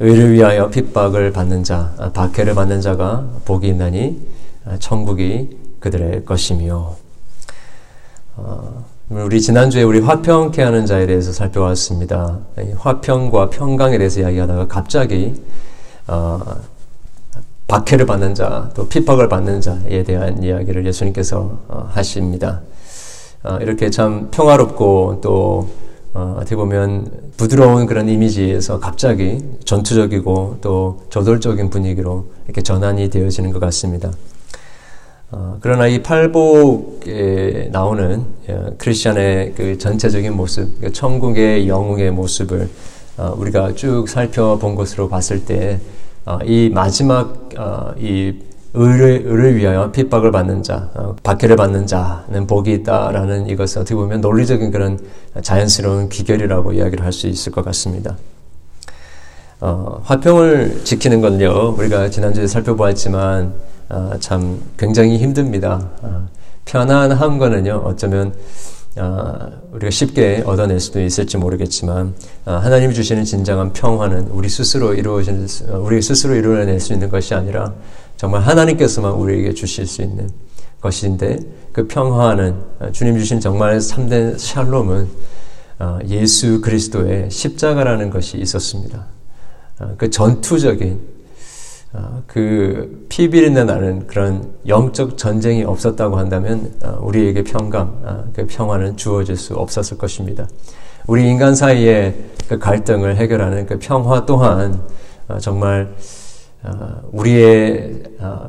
의를 위하여 핍박을 받는 자, 박해를 받는 자가 복이 있나니 천국이 그들의 것이며. 우리 지난주에 우리 화평케 하는 자에 대해서 살펴봤습니다. 화평과 평강에 대해서 이야기하다가 갑자기 박해를 받는 자, 또 핍박을 받는 자에 대한 이야기를 예수님께서 하십니다. 이렇게 참 평화롭고 또 어떻게 보면 부드러운 그런 이미지에서 갑자기 전투적이고 또 저돌적인 분위기로 이렇게 전환이 되어지는 것 같습니다. 그러나 이 팔복에 나오는 크리스천의 그 전체적인 모습, 그러니까 천국의 영웅의 모습을 우리가 쭉 살펴본 것으로 봤을 때 이 마지막 이 의를 위하여 핍박을 받는 자, 박해를 받는 자는 복이 있다라는 이것은 어떻게 보면 논리적인 그런 자연스러운 귀결이라고 이야기를 할 수 있을 것 같습니다. 화평을 지키는 건요, 우리가 지난주에 살펴보았지만 참 굉장히 힘듭니다. 편안한 거는요, 어쩌면 우리가 쉽게 얻어낼 수도 있을지 모르겠지만 하나님이 주시는 진정한 평화는 우리 스스로 이루어낼 수 있는 것이 아니라 정말 하나님께서만 우리에게 주실 수 있는 것인데, 그 평화는 주님 주신 정말 참된 샬롬은 예수 그리스도의 십자가라는 것이 있었습니다. 그 전투적인 그 피비린내 나는 그런 영적 전쟁이 없었다고 한다면 우리에게 그 평화는 주어질 수 없었을 것입니다. 우리 인간 사이의 그 갈등을 해결하는 그 평화 또한 정말 우리의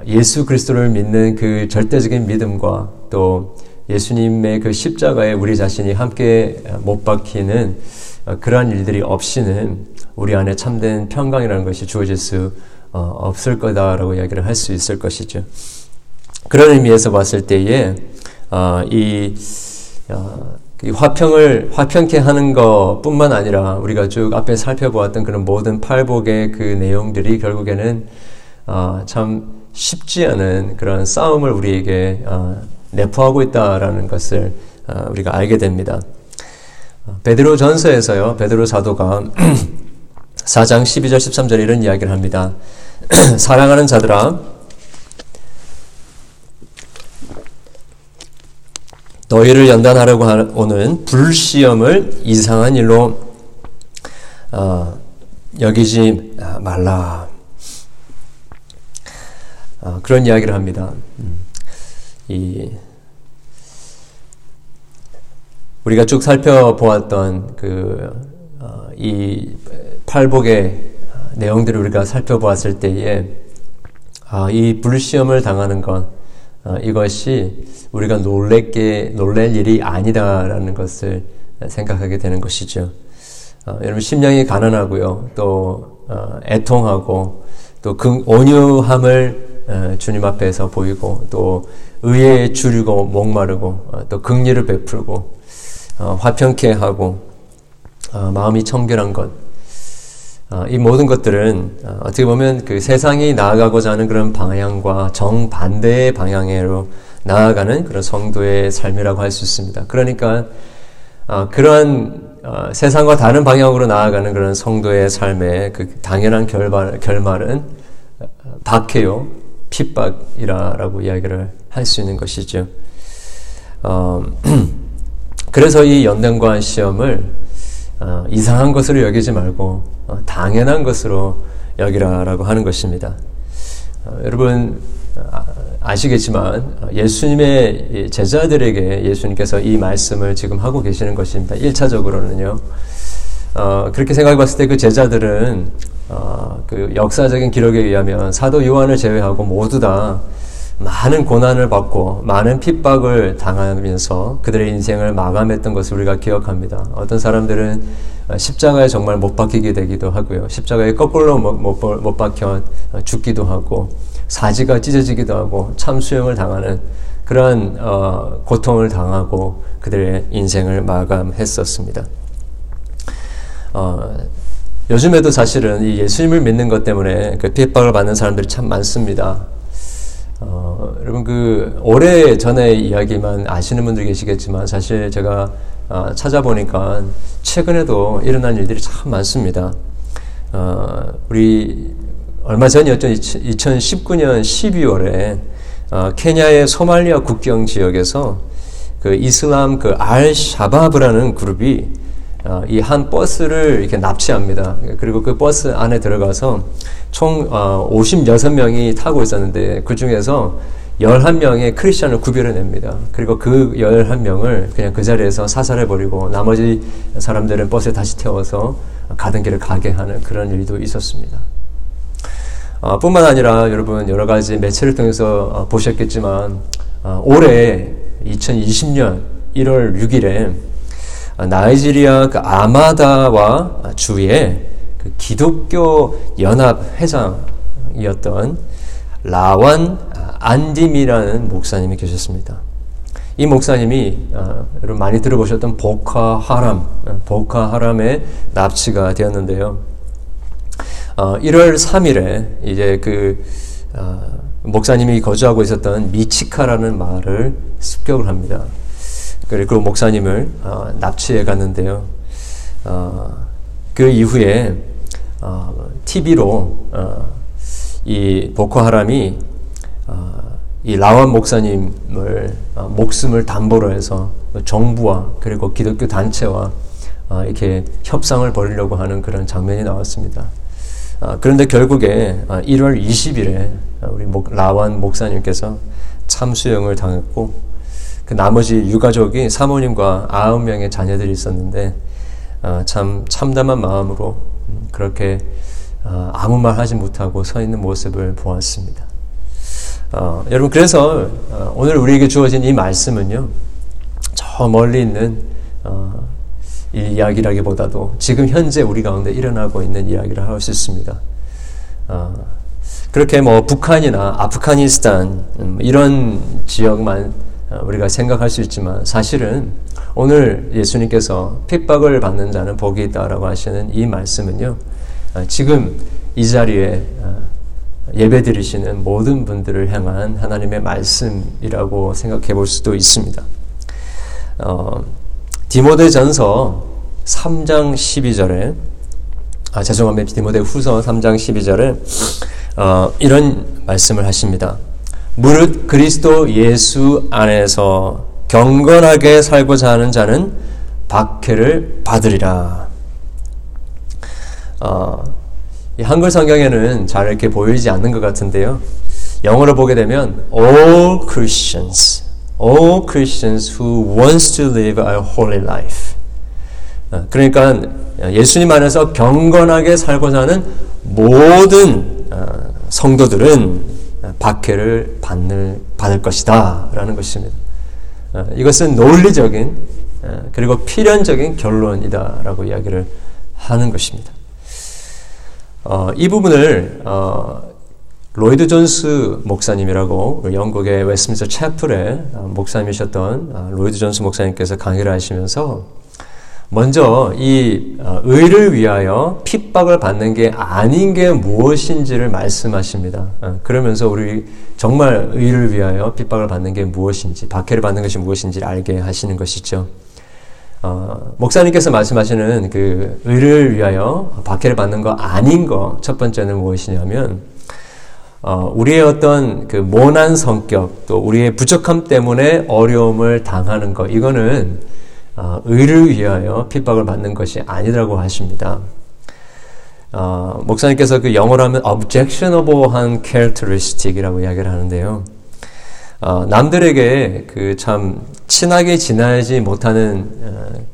예수 그리스도를 믿는 그 절대적인 믿음과 또 예수님의 그 십자가에 우리 자신이 함께 못 박히는 그러한 일들이 없이는 우리 안에 참된 평강이라는 것이 주어질 수 없을 거다라고 이야기를 할 수 있을 것이죠. 그런 의미에서 봤을 때에 이 화평케 하는 것뿐만 아니라 우리가 쭉 앞에 살펴보았던 그런 모든 팔복의 그 내용들이 결국에는 참 쉽지 않은 그런 싸움을 우리에게 내포하고 있다라는 것을 우리가 알게 됩니다. 베드로 전서에서요, 베드로 사도가 4장 12절 13절에 이런 이야기를 합니다. 사랑하는 자들아, 너희를 연단하려고 오는 불시험을 이상한 일로 여기지 말라. 그런 이야기를 합니다. 우리가 쭉 살펴보았던 이 팔복의 내용들을 우리가 살펴보았을 때에 이 불시험을 당하는 것, 이것이 우리가 놀랄 일이 아니다라는 것을 생각하게 되는 것이죠. 여러분, 심령이 가난하고요, 또 애통하고, 또 온유함을 주님 앞에서 보이고, 또 의에 주리고 목마르고, 또 긍휼을 베풀고, 화평케 하고, 마음이 청결한 것, 이 모든 것들은 어떻게 보면 그 세상이 나아가고자 하는 그런 방향과 정반대의 방향으로 나아가는 그런 성도의 삶이라고 할 수 있습니다. 그러니까 그런 세상과 다른 방향으로 나아가는 그런 성도의 삶의 그 당연한 결말은 박해요, 핍박이라고 이야기를 할 수 있는 것이죠. 그래서 이 연단과 시험을 이상한 것으로 여기지 말고 당연한 것으로 여기라라고 하는 것입니다. 여러분 아시겠지만 예수님의 제자들에게 예수님께서 이 말씀을 지금 하고 계시는 것입니다. 1차적으로는요. 그렇게 생각해 봤을 때 그 제자들은 그 역사적인 기록에 의하면 사도 요한을 제외하고 모두 다 많은 고난을 받고 많은 핍박을 당하면서 그들의 인생을 마감했던 것을 우리가 기억합니다. 어떤 사람들은 십자가에 정말 못 박히게 되기도 하고요, 십자가에 거꾸로 못 박혀 죽기도 하고, 사지가 찢어지기도 하고, 참수형을 당하는 그러한 고통을 당하고 그들의 인생을 마감했었습니다. 요즘에도 사실은 이 예수님을 믿는 것 때문에 그 핍박을 받는 사람들이 참 많습니다. 여러분 오래 전의 이야기만 아시는 분들 계시겠지만 사실 제가 찾아보니까 최근에도 일어난 일들이 참 많습니다. 우리 얼마 전이었죠. 2019년 12월에 케냐의 소말리아 국경 지역에서 그 이슬람 그 알샤바브라는 그룹이 이 한 버스를 이렇게 납치합니다. 그리고 그 버스 안에 들어가서 총 56명이 타고 있었는데 그 중에서 11명의 크리스천을 구별해냅니다. 그리고 그 11명을 그냥 그 자리에서 사살해버리고 나머지 사람들은 버스에 다시 태워서 가던 길을 가게 하는 그런 일도 있었습니다. 뿐만 아니라 여러분 여러 가지 매체를 통해서 보셨겠지만 올해 2020년 1월 6일에 나이지리아 그 아마다와 주위에 그 기독교 연합 회장이었던 라완 안디미라는 목사님이 계셨습니다. 이 목사님이 여러분 많이 들어보셨던 보카하람의 납치가 되었는데요. 1월 3일에 이제 그 목사님이 거주하고 있었던 미치카라는 마을을 습격을 합니다. 그리고 그 목사님을 납치해 갔는데요. 그 이후에 TV로 이 보코하람이 이 라완 목사님을 목숨을 담보로 해서 정부와 그리고 기독교 단체와 이렇게 협상을 벌이려고 하는 그런 장면이 나왔습니다. 그런데 결국에 1월 20일에 우리 라완 목사님께서 참수형을 당했고 그 나머지 유가족이 사모님과 9명의 자녀들이 있었는데 참 참담한 마음으로 그렇게 아무 말 하지 못하고 서 있는 모습을 보았습니다. 여러분 그래서 오늘 우리에게 주어진 이 말씀은요. 저 멀리 있는 이 이야기라기보다도 지금 현재 우리 가운데 일어나고 있는 이야기를 할 수 있습니다. 그렇게 뭐 북한이나 아프가니스탄 이런 지역만 우리가 생각할 수 있지만 사실은 오늘 예수님께서 핍박을 받는 자는 복이 있다라고 하시는 이 말씀은요. 지금 이 자리에 예배드리시는 모든 분들을 향한 하나님의 말씀이라고 생각해 볼 수도 있습니다. 디모데전서 3장 12절에 죄송합니다. 디모데후서 3장 12절에 이런 말씀을 하십니다. 무릇 그리스도 예수 안에서 경건하게 살고자 하는 자는 박해를 받으리라. 이 한글 성경에는 잘 이렇게 보이지 않는 것 같은데요. 영어로 보게 되면 All Christians who wants to live a holy life. 그러니까 예수님 안에서 경건하게 살고자 하는 모든 성도들은 박해를 받을 것이다 라는 것입니다. 이것은 논리적인 그리고 필연적인 결론이다 라고 이야기를 하는 것입니다. 이 부분을 로이드 존스 목사님이라고 영국의 웨스트민스터 채플의 목사님이셨던 로이드 존스 목사님께서 강의를 하시면서 먼저 이 의를 위하여 핍박을 받는 게 아닌 게 무엇인지를 말씀하십니다. 그러면서 우리 정말 의를 위하여 핍박을 받는 게 무엇인지, 박해를 받는 것이 무엇인지 알게 하시는 것이죠. 목사님께서 말씀하시는 그 의를 위하여 박해를 받는 거 아닌 거 첫 번째는 무엇이냐면 우리의 어떤 그 모난 성격 또 우리의 부족함 때문에 어려움을 당하는 것 이거는 의를 위하여 핍박을 받는 것이 아니라고 하십니다. 목사님께서 그 영어로 하면 objectionable한 characteristic이라고 이야기를 하는데요. 남들에게 그 참 친하게 지나지 못하는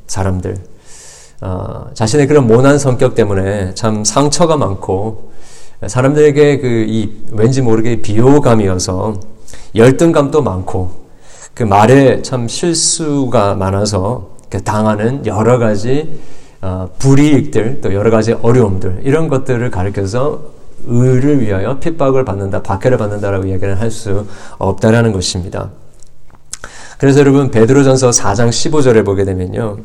사람들 자신의 그런 모난 성격 때문에 참 상처가 많고 사람들에게 왠지 모르게 비호감이어서 열등감도 많고 그 말에 참 실수가 많아서 당하는 여러 가지 불이익들 또 여러 가지 어려움들 이런 것들을 가리켜서 의를 위하여 핍박을 받는다, 박해를 받는다라고 이야기를 할 수 없다라는 것입니다. 그래서 여러분 베드로전서 4장 15절에 보게 되면요.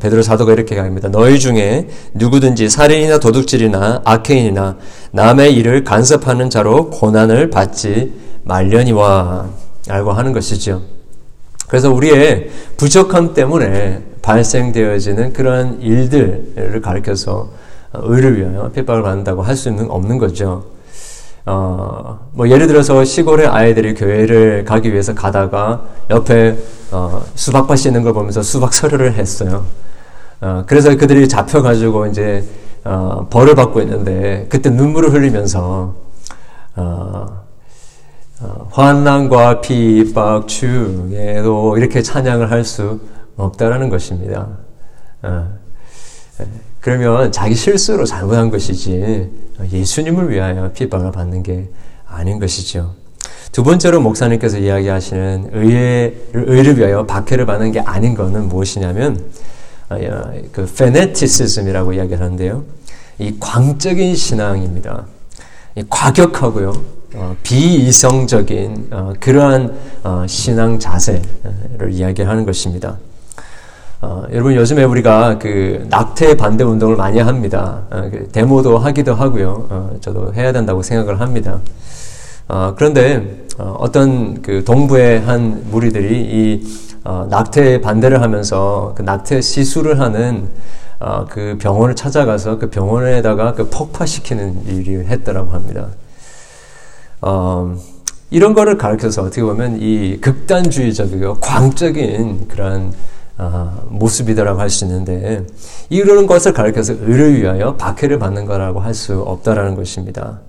베드로 사도가 이렇게 말합니다. 너희 중에 누구든지 살인이나 도둑질이나 악행이나 남의 일을 간섭하는 자로 고난을 받지 말려니와 알고 하는 것이죠. 그래서 우리의 부족함 때문에 발생되어지는 그런 일들을 가리켜서 의를 위하여 핍박을 받는다고 할 수는 없는 거죠. 뭐 예를 들어서 시골의 아이들이 교회를 가기 위해서 가다가 옆에 수박밭이 있는 걸 보면서 수박 서류를 했어요. 그래서 그들이 잡혀가지고 이제 벌을 받고 있는데 그때 눈물을 흘리면서 환난과 핍박 중에도 이렇게 찬양을 할 수 없다라는 것입니다. 그러면 자기 실수로 잘못한 것이지 예수님을 위하여 핍박을 받는 게 아닌 것이죠. 두 번째로 목사님께서 이야기하시는 의를 위하여 박해를 받는 게 아닌 것은 무엇이냐면 그 페네티시즘이라고 이야기를 하는데요. 이 광적인 신앙입니다. 이 과격하고요. 비이성적인 그러한 신앙 자세를 이야기하는 것입니다. 여러분 요즘에 우리가 그 낙태 반대 운동을 많이 합니다. 데모도 하기도 하고요. 저도 해야 된다고 생각을 합니다. 그런데 어떤 그 동부의 한 무리들이 이 낙태 반대를 하면서 그 낙태 시술을 하는 그 병원을 찾아가서 그 병원에다가 그 폭파시키는 일을 했더라고 합니다. 이런 거를 가르쳐서 어떻게 보면 이 극단주의적이고 광적인 그런 모습이더라고 할 수 있는데 이런 것을 가르쳐서 의를 위하여 박해를 받는 거라고 할 수 없다라는 것입니다.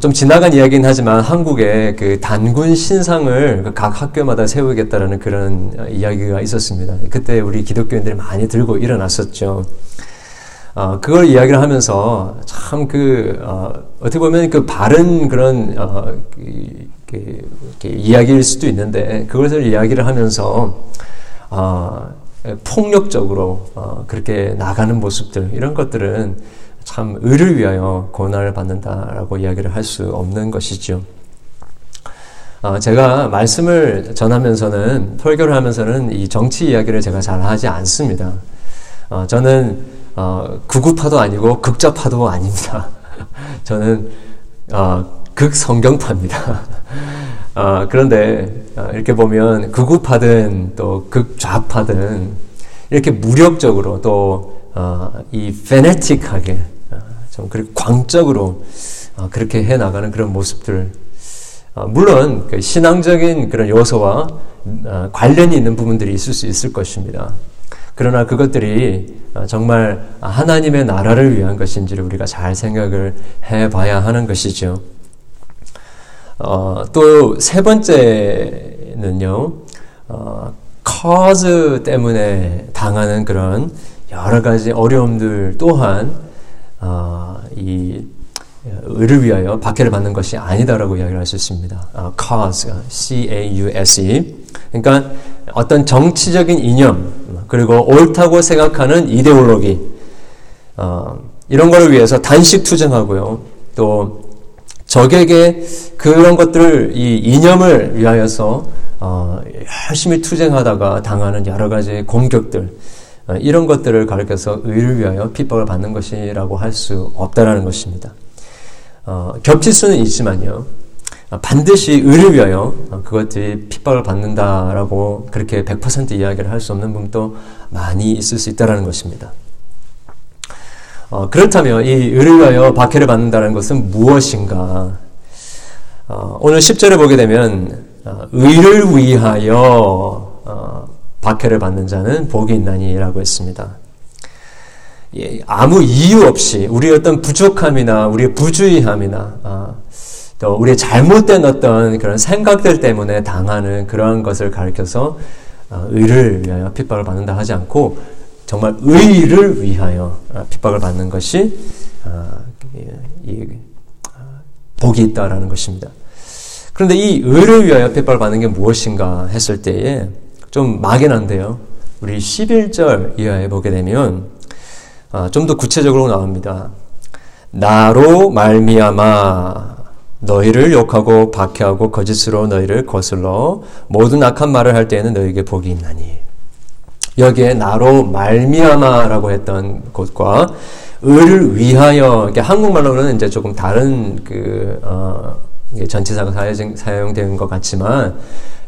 좀 지나간 이야기긴 하지만 한국에 그 단군 신상을 각 학교마다 세우겠다라는 그런 이야기가 있었습니다. 그때 우리 기독교인들이 많이 들고 일어났었죠. 그걸 이야기를 하면서 참 어떻게 보면 그 바른 그런, 이야기일 수도 있는데, 그것을 이야기를 하면서, 폭력적으로, 그렇게 나가는 모습들, 이런 것들은 참 의를 위하여 고난을 받는다라고 이야기를 할 수 없는 것이죠. 제가 말씀을 전하면서는, 설교를 하면서는 이 정치 이야기를 제가 잘 하지 않습니다. 저는 극우파도 아니고 극좌파도 아닙니다. 저는 극성경파입니다. 그런데 이렇게 보면 극우파든 또 극좌파든 이렇게 무력적으로 또 이 페네틱하게 좀 그렇게 광적으로 그렇게 해 나가는 그런 모습들 물론 그 신앙적인 그런 요소와 관련이 있는 부분들이 있을 수 있을 것입니다. 그러나 그것들이 정말 하나님의 나라를 위한 것인지를 우리가 잘 생각을 해봐야 하는 것이죠. 또 세 번째는요, cause 때문에 당하는 그런 여러 가지 어려움들 또한 이 의를 위하여 박해를 받는 것이 아니다라고 이야기를 할 수 있습니다. cause, C-A-U-S-E. 그러니까 어떤 정치적인 이념 그리고 옳다고 생각하는 이데올로기 이런 거를 위해서 단식 투쟁하고요. 또 적에게 그런 것들을 이 이념을 위하여서 열심히 투쟁하다가 당하는 여러 가지 공격들 이런 것들을 가르쳐서 의를 위하여 핍박을 받는 것이라고 할 수 없다라는 것입니다. 겹칠 수는 있지만요. 반드시 의를 위하여 그것들이 핍박을 받는다라고 그렇게 100% 이야기를 할 수 없는 부분도 많이 있을 수 있다는 것입니다. 그렇다면 이 의를 위하여 박해를 받는다는 것은 무엇인가? 오늘 10절에 보게 되면 의를 위하여 박해를 받는 자는 복이 있나니라고 했습니다. 아무 이유 없이 우리의 어떤 부족함이나 우리의 부주의함이나 또 우리의 잘못된 어떤 그런 생각들 때문에 당하는 그런 것을 가르쳐서 의를 위하여 핍박을 받는다 하지 않고 정말 의를 위하여 핍박을 받는 것이 복이 있다라는 것입니다. 그런데 이 의를 위하여 핍박을 받는 게 무엇인가 했을 때에 좀 막연한데요. 우리 11절 이하에 보게 되면 좀 더 구체적으로 나옵니다. 나로 말미암아 너희를 욕하고 박해하고 거짓으로 너희를 거슬러 모든 악한 말을 할 때에는 너희에게 복이 있나니. 여기에 나로 말미암아라고 했던 곳과 을을 위하여 이게 한국말로는 이제 조금 다른 이게 전치사가 사용된 것 같지만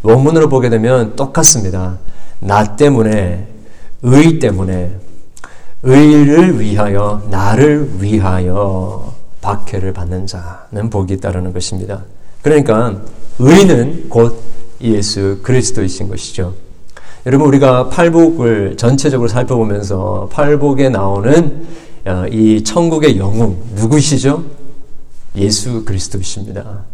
원문으로 보게 되면 똑같습니다. 나 때문에, 의 때문에, 의를 위하여, 나를 위하여 박해를 받는 자는 복이 있다라는 것입니다. 그러니까 의는 곧 예수 그리스도이신 것이죠. 여러분, 우리가 팔복을 전체적으로 살펴보면서 팔복에 나오는 이 천국의 영웅 누구시죠? 예수 그리스도이십니다.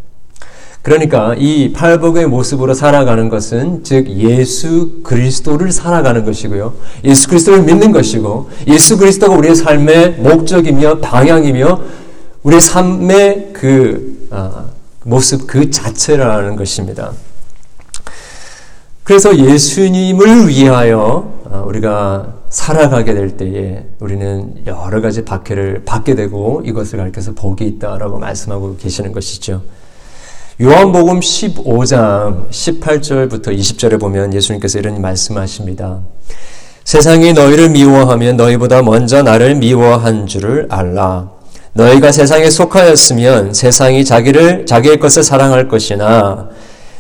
그러니까 이 팔복의 모습으로 살아가는 것은 즉 예수 그리스도를 살아가는 것이고요. 예수 그리스도를 믿는 것이고, 예수 그리스도가 우리의 삶의 목적이며 방향이며 우리의 삶의 그 모습 그 자체라는 것입니다. 그래서 예수님을 위하여 우리가 살아가게 될 때에 우리는 여러 가지 박해를 받게 되고, 이것을 가리켜서 복이 있다라고 말씀하고 계시는 것이죠. 요한복음 15장 18절부터 20절에 보면 예수님께서 이런 말씀하십니다. 세상이 너희를 미워하면 너희보다 먼저 나를 미워한 줄을 알라. 너희가 세상에 속하였으면 세상이 자기의 것을 사랑할 것이나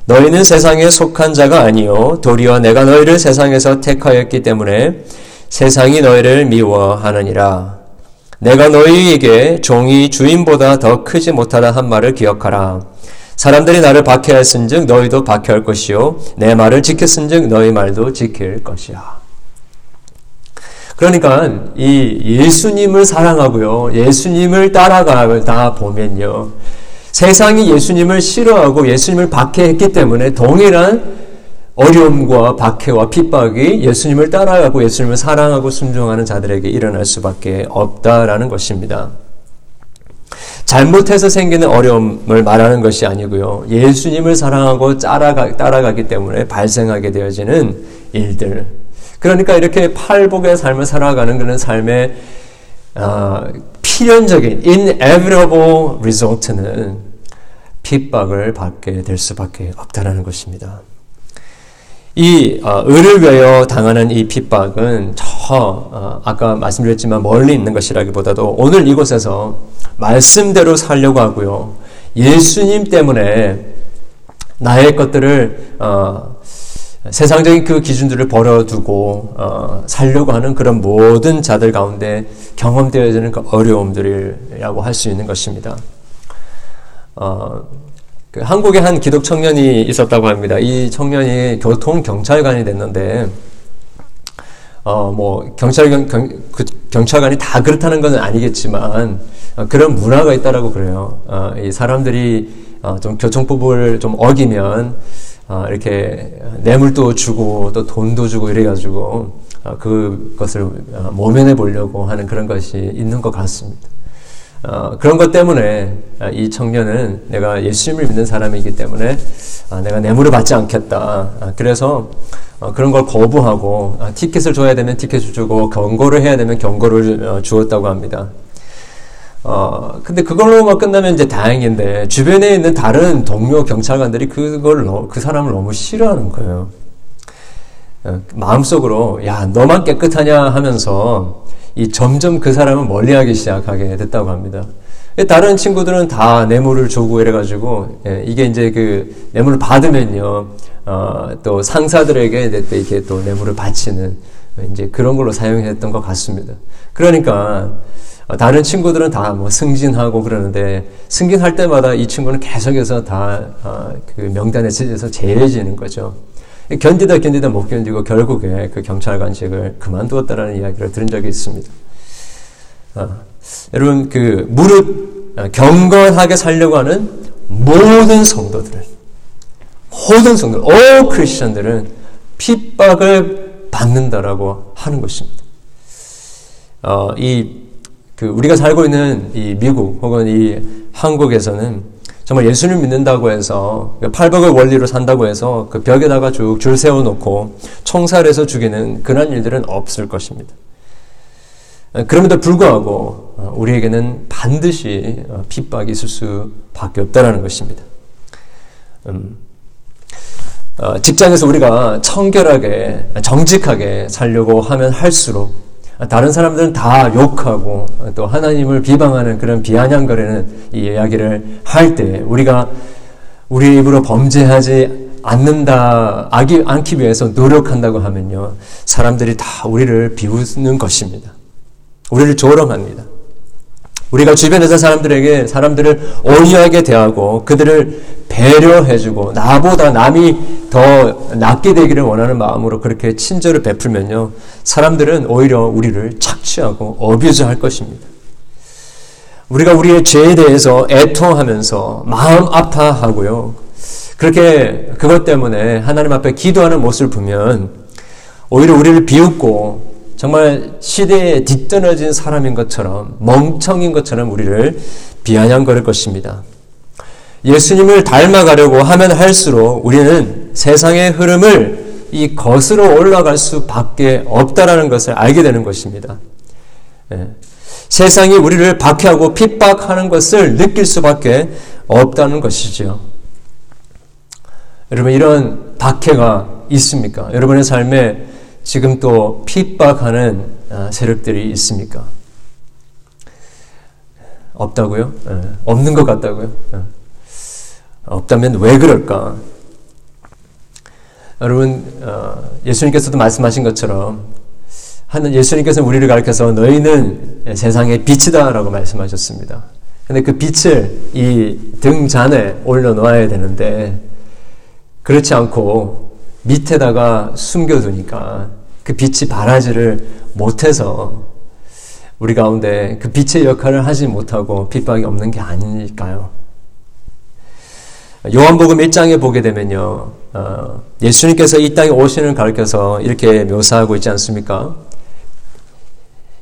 너희는 세상에 속한 자가 아니요 도리어 내가 너희를 세상에서 택하였기 때문에 세상이 너희를 미워하느니라. 내가 너희에게 종이 주인보다 더 크지 못하다 한 말을 기억하라. 사람들이 나를 박해하였은즉 너희도 박해할 것이요 내 말을 지켰은즉 너희 말도 지킬 것이야. 그러니까 이 예수님을 사랑하고요, 예수님을 따라가다 보면요, 세상이 예수님을 싫어하고 예수님을 박해했기 때문에 동일한 어려움과 박해와 핍박이 예수님을 따라가고 예수님을 사랑하고 순종하는 자들에게 일어날 수밖에 없다라는 것입니다. 잘못해서 생기는 어려움을 말하는 것이 아니고요, 예수님을 사랑하고 따라가기 때문에 발생하게 되어지는 일들. 그러니까 이렇게 팔복의 삶을 살아가는 그런 삶의 필연적인 inevitable result는 핍박을 받게 될 수밖에 없다는 것입니다. 이 의를 위하여 당하는 이 핍박은 아까 말씀드렸지만 멀리 있는 것이라기보다도 오늘 이곳에서 말씀대로 살려고 하고요, 예수님 때문에 나의 것들을 세상적인 그 기준들을 버려두고 살려고 하는 그런 모든 자들 가운데 경험되어지는 그 어려움들이라고 할 수 있는 것입니다. 그 한국에 한 기독 청년이 있었다고 합니다. 이 청년이 교통경찰관이 됐는데 경찰관이 다 그렇다는 건 아니겠지만 그런 문화가 있다라고 그래요. 이 사람들이 좀 교통법을 좀 어기면 이렇게 뇌물도 주고 또 돈도 주고 이래가지고 그것을 모면해 보려고 하는 그런 것이 있는 것 같습니다. 그런 것 때문에 이 청년은 내가 예수님을 믿는 사람이기 때문에 내가 뇌물을 받지 않겠다. 그래서 그런 걸 거부하고 티켓을 줘야 되면 티켓을 주고 경고를 해야 되면 경고를 주었다고 합니다. 근데 그걸로만 끝나면 이제 다행인데 주변에 있는 다른 동료 경찰관들이 그 사람을 너무 싫어하는 거예요. 마음속으로 야, 너만 깨끗하냐 하면서 점점 그 사람을 멀리하기 시작하게 됐다고 합니다. 다른 친구들은 다 뇌물을 주고 이래가지고 이게 이제 그 뇌물을 받으면요, 또 상사들에게 이렇게 또 뇌물을 바치는 이제 그런 걸로 사용했던 것 같습니다. 그러니까 다른 친구들은 다 뭐 승진하고 그러는데 승진할 때마다 이 친구는 계속해서 다 그 명단에 쓰여서 제외지는 거죠. 견디다 못 견디고 결국에 그 경찰관직을 그만두었다라는 이야기를 들은 적이 있습니다. 여러분, 그 무릇 경건하게 살려고 하는 모든 성도들, all Christian들은 핍박을 받는다라고 하는 것입니다. 우리가 살고 있는 이 미국 혹은 이 한국에서는 정말 예수님 믿는다고 해서 팔복의 원리로 산다고 해서 그 벽에다가 쭉 줄 세워놓고 총살해서 죽이는 그런 일들은 없을 것입니다. 그럼에도 불구하고 우리에게는 반드시 핍박이 있을 수밖에 없다라는 것입니다. 직장에서 우리가 청결하게 정직하게 살려고 하면 할수록 다른 사람들은 다 욕하고 또 하나님을 비방하는 그런 비아냥거리는 이 이야기를 할 때 우리가 우리의 입으로 범죄하지 않기 위해서 노력한다고 하면요, 사람들이 다 우리를 비웃는 것입니다. 우리를 조롱합니다. 우리가 주변에서 사람들에게 사람들을 온유하게 대하고 그들을 배려해주고 나보다 남이 더 낫게 되기를 원하는 마음으로 그렇게 친절을 베풀면요, 사람들은 오히려 우리를 착취하고 어뷰즈할 것입니다. 우리가 우리의 죄에 대해서 애통하면서 마음 아파하고요, 그렇게 그것 때문에 하나님 앞에 기도하는 모습을 보면 오히려 우리를 비웃고 정말 시대에 뒤떨어진 사람인 것처럼, 멍청인 것처럼 우리를 비아냥거릴 것입니다. 예수님을 닮아가려고 하면 할수록 우리는 세상의 흐름을 이 거스러 올라갈 수밖에 없다라는 것을 알게 되는 것입니다. 세상이 우리를 박해하고 핍박하는 것을 느낄 수밖에 없다는 것이죠. 여러분, 이런 박해가 있습니까? 여러분의 삶에 지금 또 핍박하는 세력들이 있습니까? 없다고요? 없는 것 같다고요? 없다면 왜 그럴까? 여러분, 예수님께서도 말씀하신 것처럼 예수님께서는 우리를 가르쳐서 너희는 세상의 빛이다 라고 말씀하셨습니다. 근데 그 빛을 이 등잔에 올려놓아야 되는데 그렇지 않고 밑에다가 숨겨두니까 그 빛이 발하지를 못해서 우리 가운데 그 빛의 역할을 하지 못하고 핍박이 없는 게 아닐까요? 요한복음 1장에 보게 되면요, 예수님께서 이 땅에 오시는 가르쳐서 이렇게 묘사하고 있지 않습니까?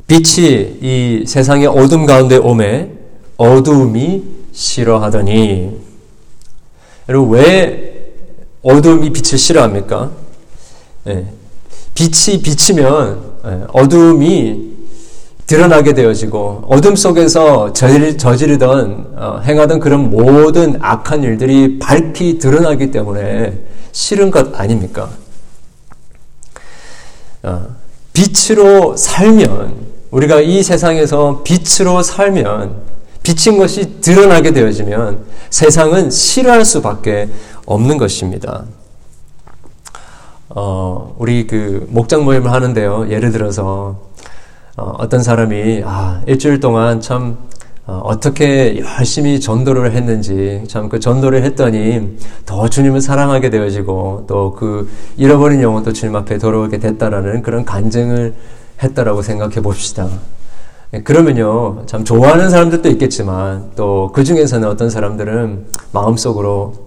빛이 이 세상의 어둠 가운데 오매 어둠이 싫어하더니. 여러분, 왜 어둠이 빛을 싫어합니까? 빛이 비치면 어둠이 드러나게 되어지고 어둠 속에서 저지르던 행하던 그런 모든 악한 일들이 밝히 드러나기 때문에 싫은 것 아닙니까? 빛으로 살면, 우리가 이 세상에서 빛으로 살면, 비친 것이 드러나게 되어지면 세상은 싫어할 수밖에 없는 것입니다. 우리 그 목장 모임을 하는데요, 예를 들어서 어떤 사람이 일주일 동안 참 어떻게 열심히 전도를 했는지, 참 그 전도를 했더니 더 주님을 사랑하게 되어지고 또 그 잃어버린 영혼도 주님 앞에 돌아오게 됐다라는 그런 간증을 했다라고 생각해 봅시다. 그러면요, 참 좋아하는 사람들도 있겠지만 또 그 중에서는 어떤 사람들은 마음속으로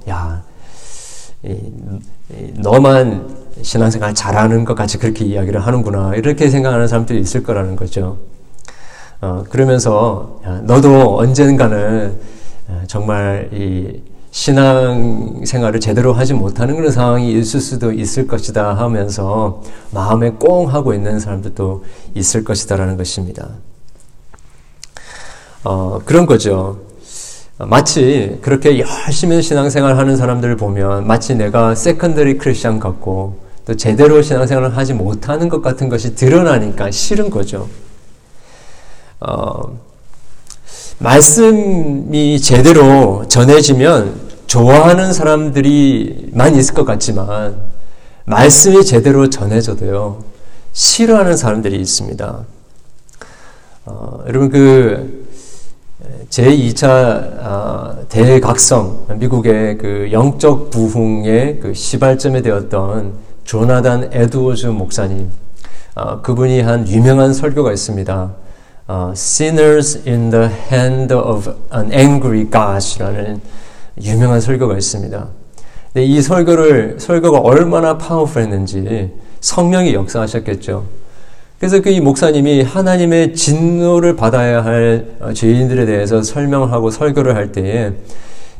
너만 신앙생활 잘하는 것 같이 그렇게 이야기를 하는구나, 이렇게 생각하는 사람들이 있을 거라는 거죠. 그러면서 너도 언젠가는 정말 이 신앙생활을 제대로 하지 못하는 그런 상황이 있을 수도 있을 것이다 하면서 마음에 꽁 하고 있는 사람들도 있을 것이다라는 것입니다. 그런 거죠. 마치 그렇게 열심히 신앙생활 하는 사람들을 보면 마치 내가 세컨더리 크리스찬 같고 또 제대로 신앙생활을 하지 못하는 것 같은 것이 드러나니까 싫은 거죠. 말씀이 제대로 전해지면 좋아하는 사람들이 많이 있을 것 같지만 말씀이 제대로 전해져도요, 싫어하는 사람들이 있습니다. 여러분, 제2차 대각성, 미국의 그 영적 부흥의 그 시발점이 되었던 조나단 에드워즈 목사님, 그분이 한 유명한 설교가 있습니다. Sinners in the Hand of an Angry God라는 유명한 설교가 있습니다. 근데 이 설교가 얼마나 파워풀했는지 성령이 역사하셨겠죠. 그래서 그 이 목사님이 하나님의 진노를 받아야 할 죄인들에 대해서 설명하고 설교를 할 때에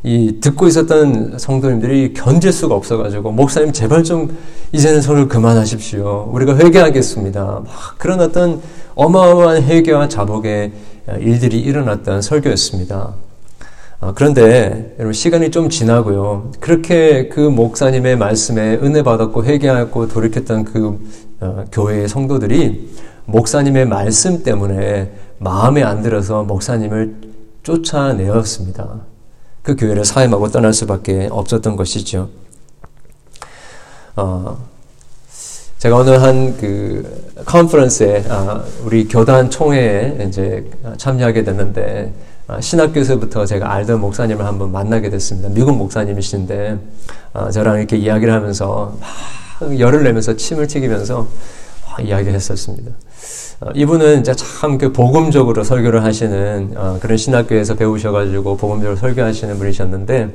이 듣고 있었던 성도님들이 견딜 수가 없어가지고 목사님 제발 좀 이제는 설교를 그만하십시오, 우리가 회개하겠습니다, 막 그런 어떤 어마어마한 회개와 자복의 일들이 일어났던 설교였습니다. 그런데 여러분, 시간이 좀 지나고요, 그렇게 그 목사님의 말씀에 은혜 받았고 회개하고 돌이켰던 그 교회의 성도들이 목사님의 말씀 때문에 마음에 안 들어서 목사님을 쫓아내었습니다. 그 교회를 사임하고 떠날 수밖에 없었던 것이죠. 제가 오늘 한 그 컨퍼런스에 우리 교단 총회에 이제 참여하게 됐는데 신학교에서부터 제가 알던 목사님을 한번 만나게 됐습니다. 미국 목사님이신데 저랑 이렇게 이야기를 하면서 막 열을 내면서 침을 튀기면서 이야기를 했었습니다. 이분은 이제 참 그 복음적으로 설교를 하시는 그런 신학교에서 배우셔가지고 복음적으로 설교하시는 분이셨는데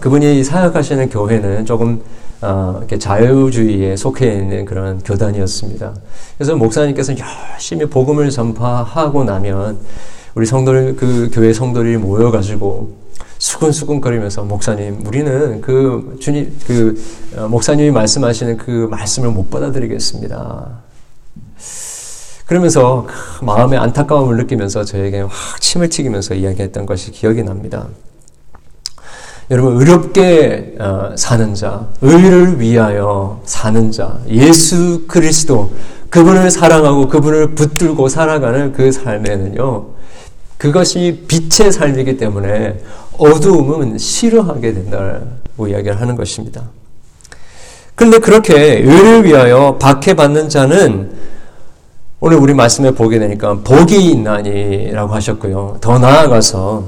그분이 사역하시는 교회는 조금 이렇게 자유주의에 속해 있는 그런 교단이었습니다. 그래서 목사님께서 열심히 복음을 전파하고 나면 우리 성도들, 그 교회 성도들이 모여가지고 수근수근거리면서 목사님, 우리는 그 주님, 그 목사님이 말씀하시는 그 말씀을 못 받아들이겠습니다. 그러면서 그 마음의 안타까움을 느끼면서 저에게 확 침을 튀기면서 이야기했던 것이 기억이 납니다. 여러분, 의롭게 사는 자, 의를 위하여 사는 자, 예수 그리스도, 그분을 사랑하고 그분을 붙들고 살아가는 그 삶에는요, 그것이 빛의 삶이기 때문에 어두움은 싫어하게 된다고 이야기를 하는 것입니다. 그런데 그렇게 의를 위하여 박해받는 자는 오늘 우리 말씀에 보게 되니까 복이 있나니라고 하셨고요. 더 나아가서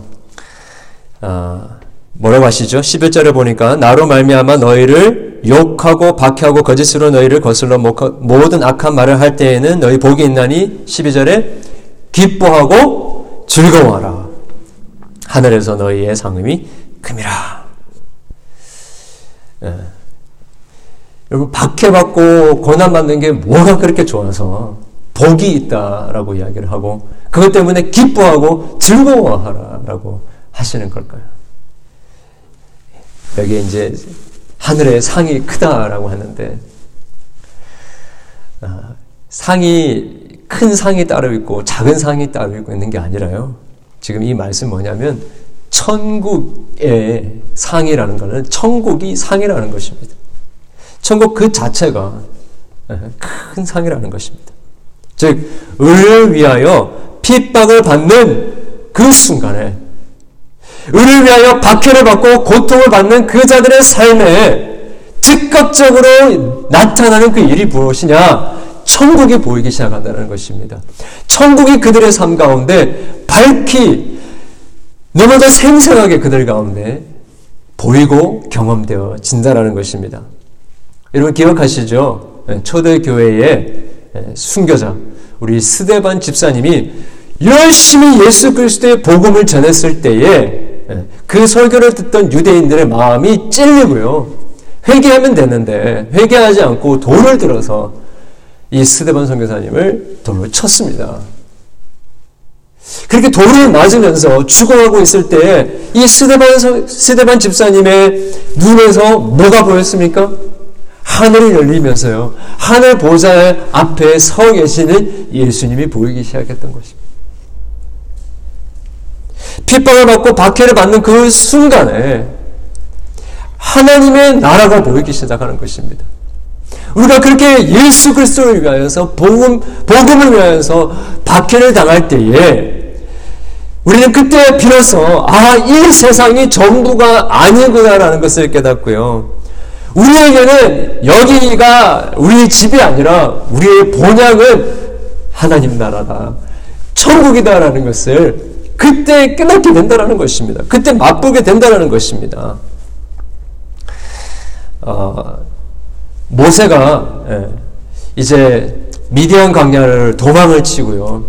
뭐라고 하시죠? 11절에 보니까 나로 말미암아 너희를 욕하고 박해하고 거짓으로 너희를 거슬러 모든 악한 말을 할 때에는 너희 복이 있나니 12절에 기뻐하고 즐거워하라. 하늘에서 너희의 상음이 큼이라. 예. 여러분, 박해받고 고난받는 게 뭐가 그렇게 좋아서 복이 있다라고 이야기를 하고 그것 때문에 기뻐하고 즐거워하라라고 하시는 걸까요? 여기에 이제 하늘의 상이 크다라고 하는데 큰 상이 따로 있고 작은 상이 따로 있고 있는 게 아니라요. 지금 이 말씀 뭐냐면 천국의 상이라는 것은 천국이 상이라는 것입니다. 천국 그 자체가 큰 상이라는 것입니다. 즉 의를 위하여 핍박을 받는 그 순간에 의를 위하여 박해를 받고 고통을 받는 그 자들의 삶에 즉각적으로 나타나는 그 일이 무엇이냐? 천국이 보이기 시작한다는 것입니다. 천국이 그들의 삶 가운데 밝히 너무나 생생하게 그들 가운데 보이고 경험되어진다라는 것입니다. 여러분 기억하시죠? 초대교회의 순교자 우리 스데반 집사님이 열심히 예수 그리스도의 복음을 전했을 때에 그 설교를 듣던 유대인들의 마음이 찔리고요. 회개하면 되는데 회개하지 않고 돌을 들어서 이 스데반 선교사님을 돌로 쳤습니다. 그렇게 돌을 맞으면서 죽어가고 있을 때에 이 스데반 집사님의 눈에서 뭐가 보였습니까? 하늘이 열리면서요. 하늘 보좌 앞에 서 계시는 예수님이 보이기 시작했던 것입니다. 핍박을 받고 박해를 받는 그 순간에 하나님의 나라가 보이기 시작하는 것입니다. 우리가 그렇게 예수 그리스도를 위하여서 복음을 위하여서 박해를 당할 때에 우리는 그때 비로소 이 세상이 전부가 아니구나라는 것을 깨닫고요. 우리에게는 여기가 우리의 집이 아니라 우리의 본향은 하나님 나라다. 천국이다라는 것을 그때 깨닫게 된다라는 것입니다. 그때 맛보게 된다라는 것입니다. 모세가 이제 미디안 광야를 도망을 치고요.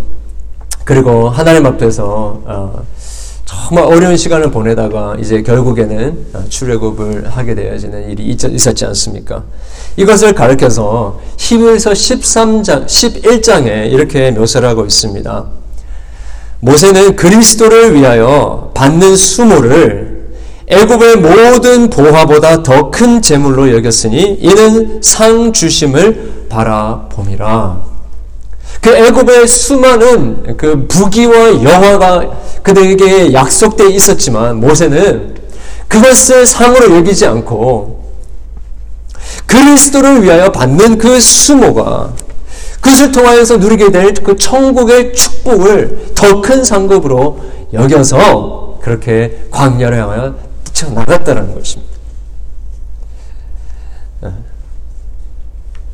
그리고 하나님 앞에서 정말 어려운 시간을 보내다가 이제 결국에는 출애굽을 하게 되어지는 일이 있었지 않습니까? 이것을 가르쳐서 히브리서 11장에 이렇게 묘사를 하고 있습니다. 모세는 그리스도를 위하여 받는 수모를 애굽의 모든 보화보다 더 큰 재물로 여겼으니 이는 상 주심을 바라봄이라. 그 애굽의 수많은 그 부귀와 영화가 그들에게 약속되어 있었지만 모세는 그것을 상으로 여기지 않고 그리스도를 위하여 받는 그 수모가 그것을 통하여서 누리게 될 그 천국의 축복을 더 큰 상급으로 여겨서 그렇게 광야를 향하여 뛰쳐나갔다라는 것입니다.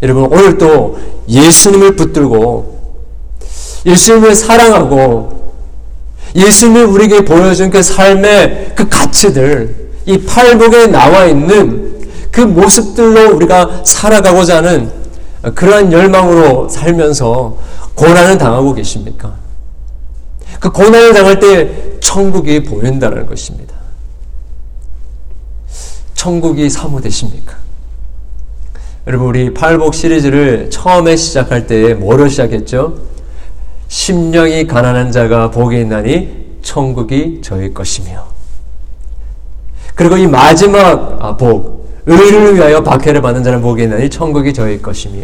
여러분, 오늘도 예수님을 붙들고 예수님을 사랑하고 예수님이 우리에게 보여준 그 삶의 그 가치들, 이 팔복에 나와 있는 그 모습들로 우리가 살아가고자 하는 그러한 열망으로 살면서 고난을 당하고 계십니까? 그 고난을 당할 때 천국이 보인다는 것입니다. 천국이 사모되십니까? 여러분, 우리 팔복 시리즈를 처음에 시작할 때 뭐로 시작했죠? 심령이 가난한 자가 복이 있나니 천국이 저의 것이며, 그리고 이 마지막 복, 의를 위하여 박해를 받는 자는 복이 있나니 천국이 저의 것이며.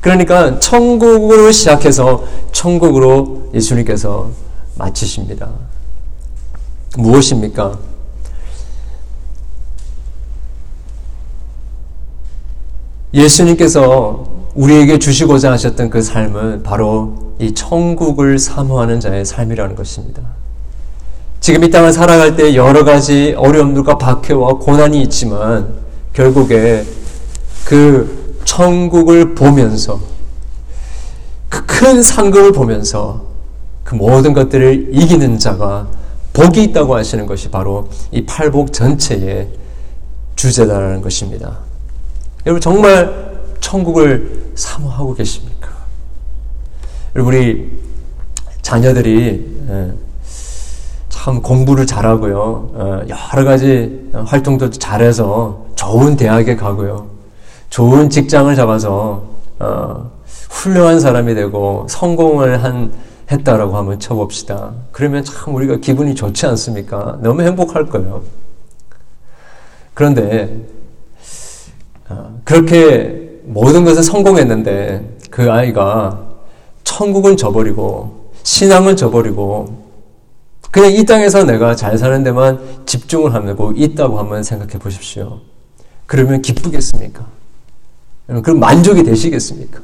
그러니까 천국으로 시작해서 천국으로 예수님께서 마치십니다. 무엇입니까? 예수님께서 우리에게 주시고자 하셨던 그 삶은 바로 이 천국을 사모하는 자의 삶이라는 것입니다. 지금 이 땅을 살아갈 때 여러 가지 어려움들과 박해와 고난이 있지만 결국에 그 천국을 보면서, 그 큰 상급을 보면서 그 모든 것들을 이기는 자가 복이 있다고 하시는 것이 바로 이 팔복 전체의 주제다라는 것입니다. 여러분, 정말 천국을 사모하고 계십니까? 여러분, 우리 자녀들이 참 공부를 잘하고요, 여러 가지 활동도 잘해서 좋은 대학에 가고요, 좋은 직장을 잡아서 훌륭한 사람이 되고 성공을 했다라고 한번 쳐봅시다. 그러면 참 우리가 기분이 좋지 않습니까? 너무 행복할 거예요. 그런데 그렇게 모든 것에 성공했는데 그 아이가 천국은 저버리고 신앙은 저버리고 그냥 이 땅에서 내가 잘 사는 데만 집중을 하고 있다고 한번 생각해 보십시오. 그러면 기쁘겠습니까? 그럼 만족이 되시겠습니까?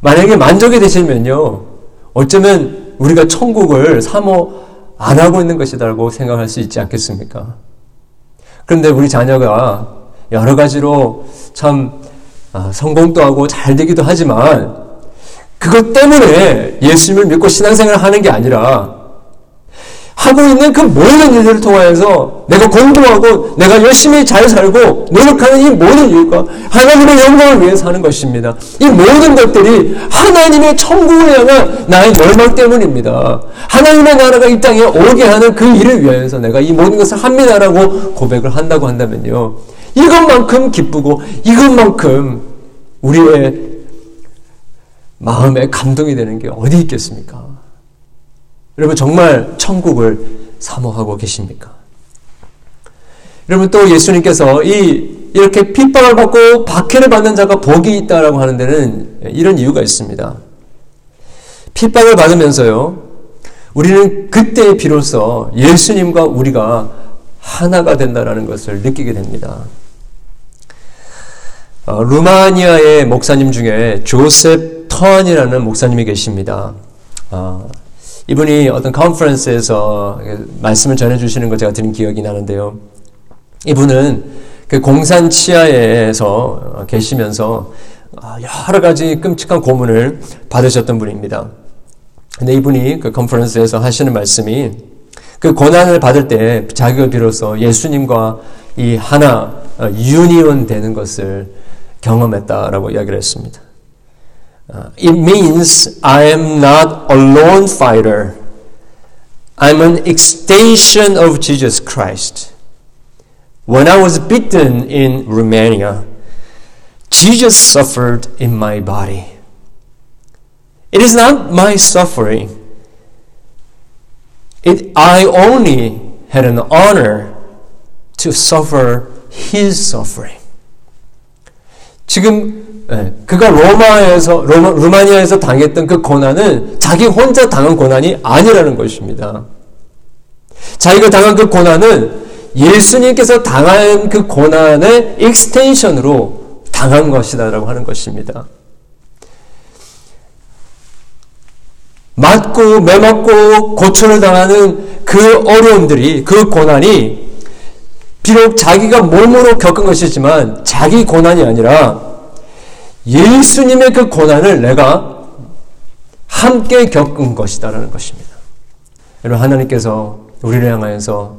만약에 만족이 되시면요, 어쩌면 우리가 천국을 사모 안 하고 있는 것이라고 생각할 수 있지 않겠습니까? 그런데 우리 자녀가 여러 가지로 참 성공도 하고 잘 되기도 하지만 그것 때문에 예수님을 믿고 신앙생활을 하는 게 아니라 하고 있는 그 모든 일들을 통하여서 내가 공부하고 내가 열심히 잘 살고 노력하는 이 모든 일과 하나님의 영광을 위해서 하는 것입니다. 이 모든 것들이 하나님의 천국을 향한 나의 열망 때문입니다. 하나님의 나라가 이 땅에 오게 하는 그 일을 위해서 내가 이 모든 것을 합니다라고 고백을 한다고 한다면요, 이것만큼 기쁘고 이것만큼 우리의 마음에 감동이 되는 게 어디 있겠습니까? 여러분, 정말 천국을 사모하고 계십니까? 여러분, 또 예수님께서 이렇게 핍박을 받고 박해를 받는 자가 복이 있다라고 하는 데는 이런 이유가 있습니다. 핍박을 받으면서요, 우리는 그때에 비로소 예수님과 우리가 하나가 된다라는 것을 느끼게 됩니다. 루마니아의 목사님 중에 조셉 턴이라는 목사님이 계십니다. 이분이 어떤 컨퍼런스에서 말씀을 전해주시는 걸 제가 들은 기억이 나는데요, 이분은 그 공산 치하에서 계시면서 여러 가지 끔찍한 고문을 받으셨던 분입니다. 근데 이분이 그 컨퍼런스에서 하시는 말씀이 그 고난을 받을 때 자기가 비로소 예수님과 이 하나, 유니온 되는 것을 경험했다라고 이야기를 했습니다. It means I am not a lone fighter. I'm an extension of Jesus Christ. When I was beaten in Romania, Jesus suffered in my body. It is not my suffering. I only had an honor to suffer his suffering. 지금 그가 루마니아에서 당했던 그 고난은 자기 혼자 당한 고난이 아니라는 것입니다. 자기가 당한 그 고난은 예수님께서 당한 그 고난의 익스텐션으로 당한 것이다라고 하는 것입니다. 맞고 매맞고 고초를 당하는 그 어려움들이, 그 고난이 비록 자기가 몸으로 겪은 것이지만 자기 고난이 아니라 예수님의 그 고난을 내가 함께 겪은 것이다라는 것입니다. 여러분, 하나님께서 우리를 향하여서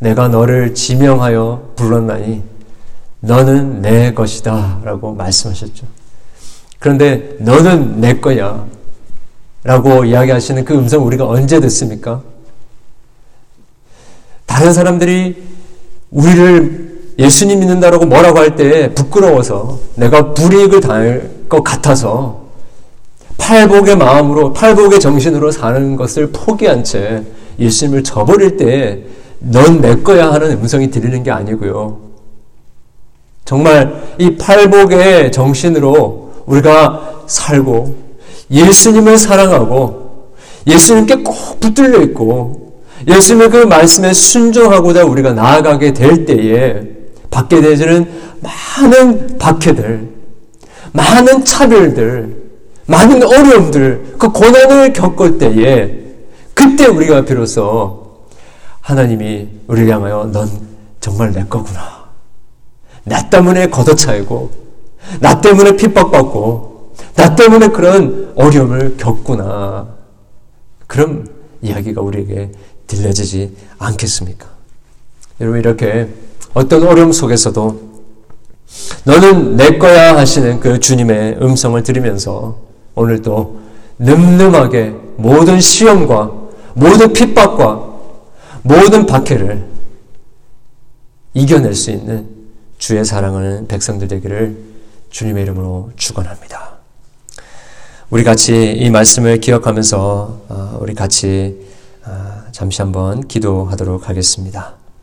내가 너를 지명하여 불렀나니 너는 내 것이다 라고 말씀하셨죠. 그런데 너는 내 거야 라고 이야기하시는 그 음성 우리가 언제 듣습니까? 다른 사람들이 우리를 예수님 믿는다라고 뭐라고 할 때 부끄러워서 내가 불이익을 당할 것 같아서 팔복의 마음으로, 팔복의 정신으로 사는 것을 포기한 채 예수님을 저버릴 때 넌 내 거야 하는 음성이 들리는 게 아니고요. 정말 이 팔복의 정신으로 우리가 살고 예수님을 사랑하고 예수님께 꼭 붙들려 있고 예수님의 그 말씀에 순종하고자 우리가 나아가게 될 때에 받게 되는 많은 박해들, 많은 차별들, 많은 어려움들, 그 고난을 겪을 때에 그때 우리가 비로소 하나님이 우리를 향하여 넌 정말 내 거구나. 나 때문에 걷어차이고 나 때문에 핍박받고 나 때문에 그런 어려움을 겪구나. 그럼 이야기가 우리에게 들려지지 않겠습니까? 여러분, 이렇게 어떤 어려움 속에서도 너는 내 거야 하시는 그 주님의 음성을 들으면서 오늘도 늠름하게 모든 시험과 모든 핍박과 모든 박해를 이겨낼 수 있는 주의 사랑하는 백성들 되기를 주님의 이름으로 축원합니다. 우리 같이 이 말씀을 기억하면서 우리 같이 잠시 한번 기도하도록 하겠습니다.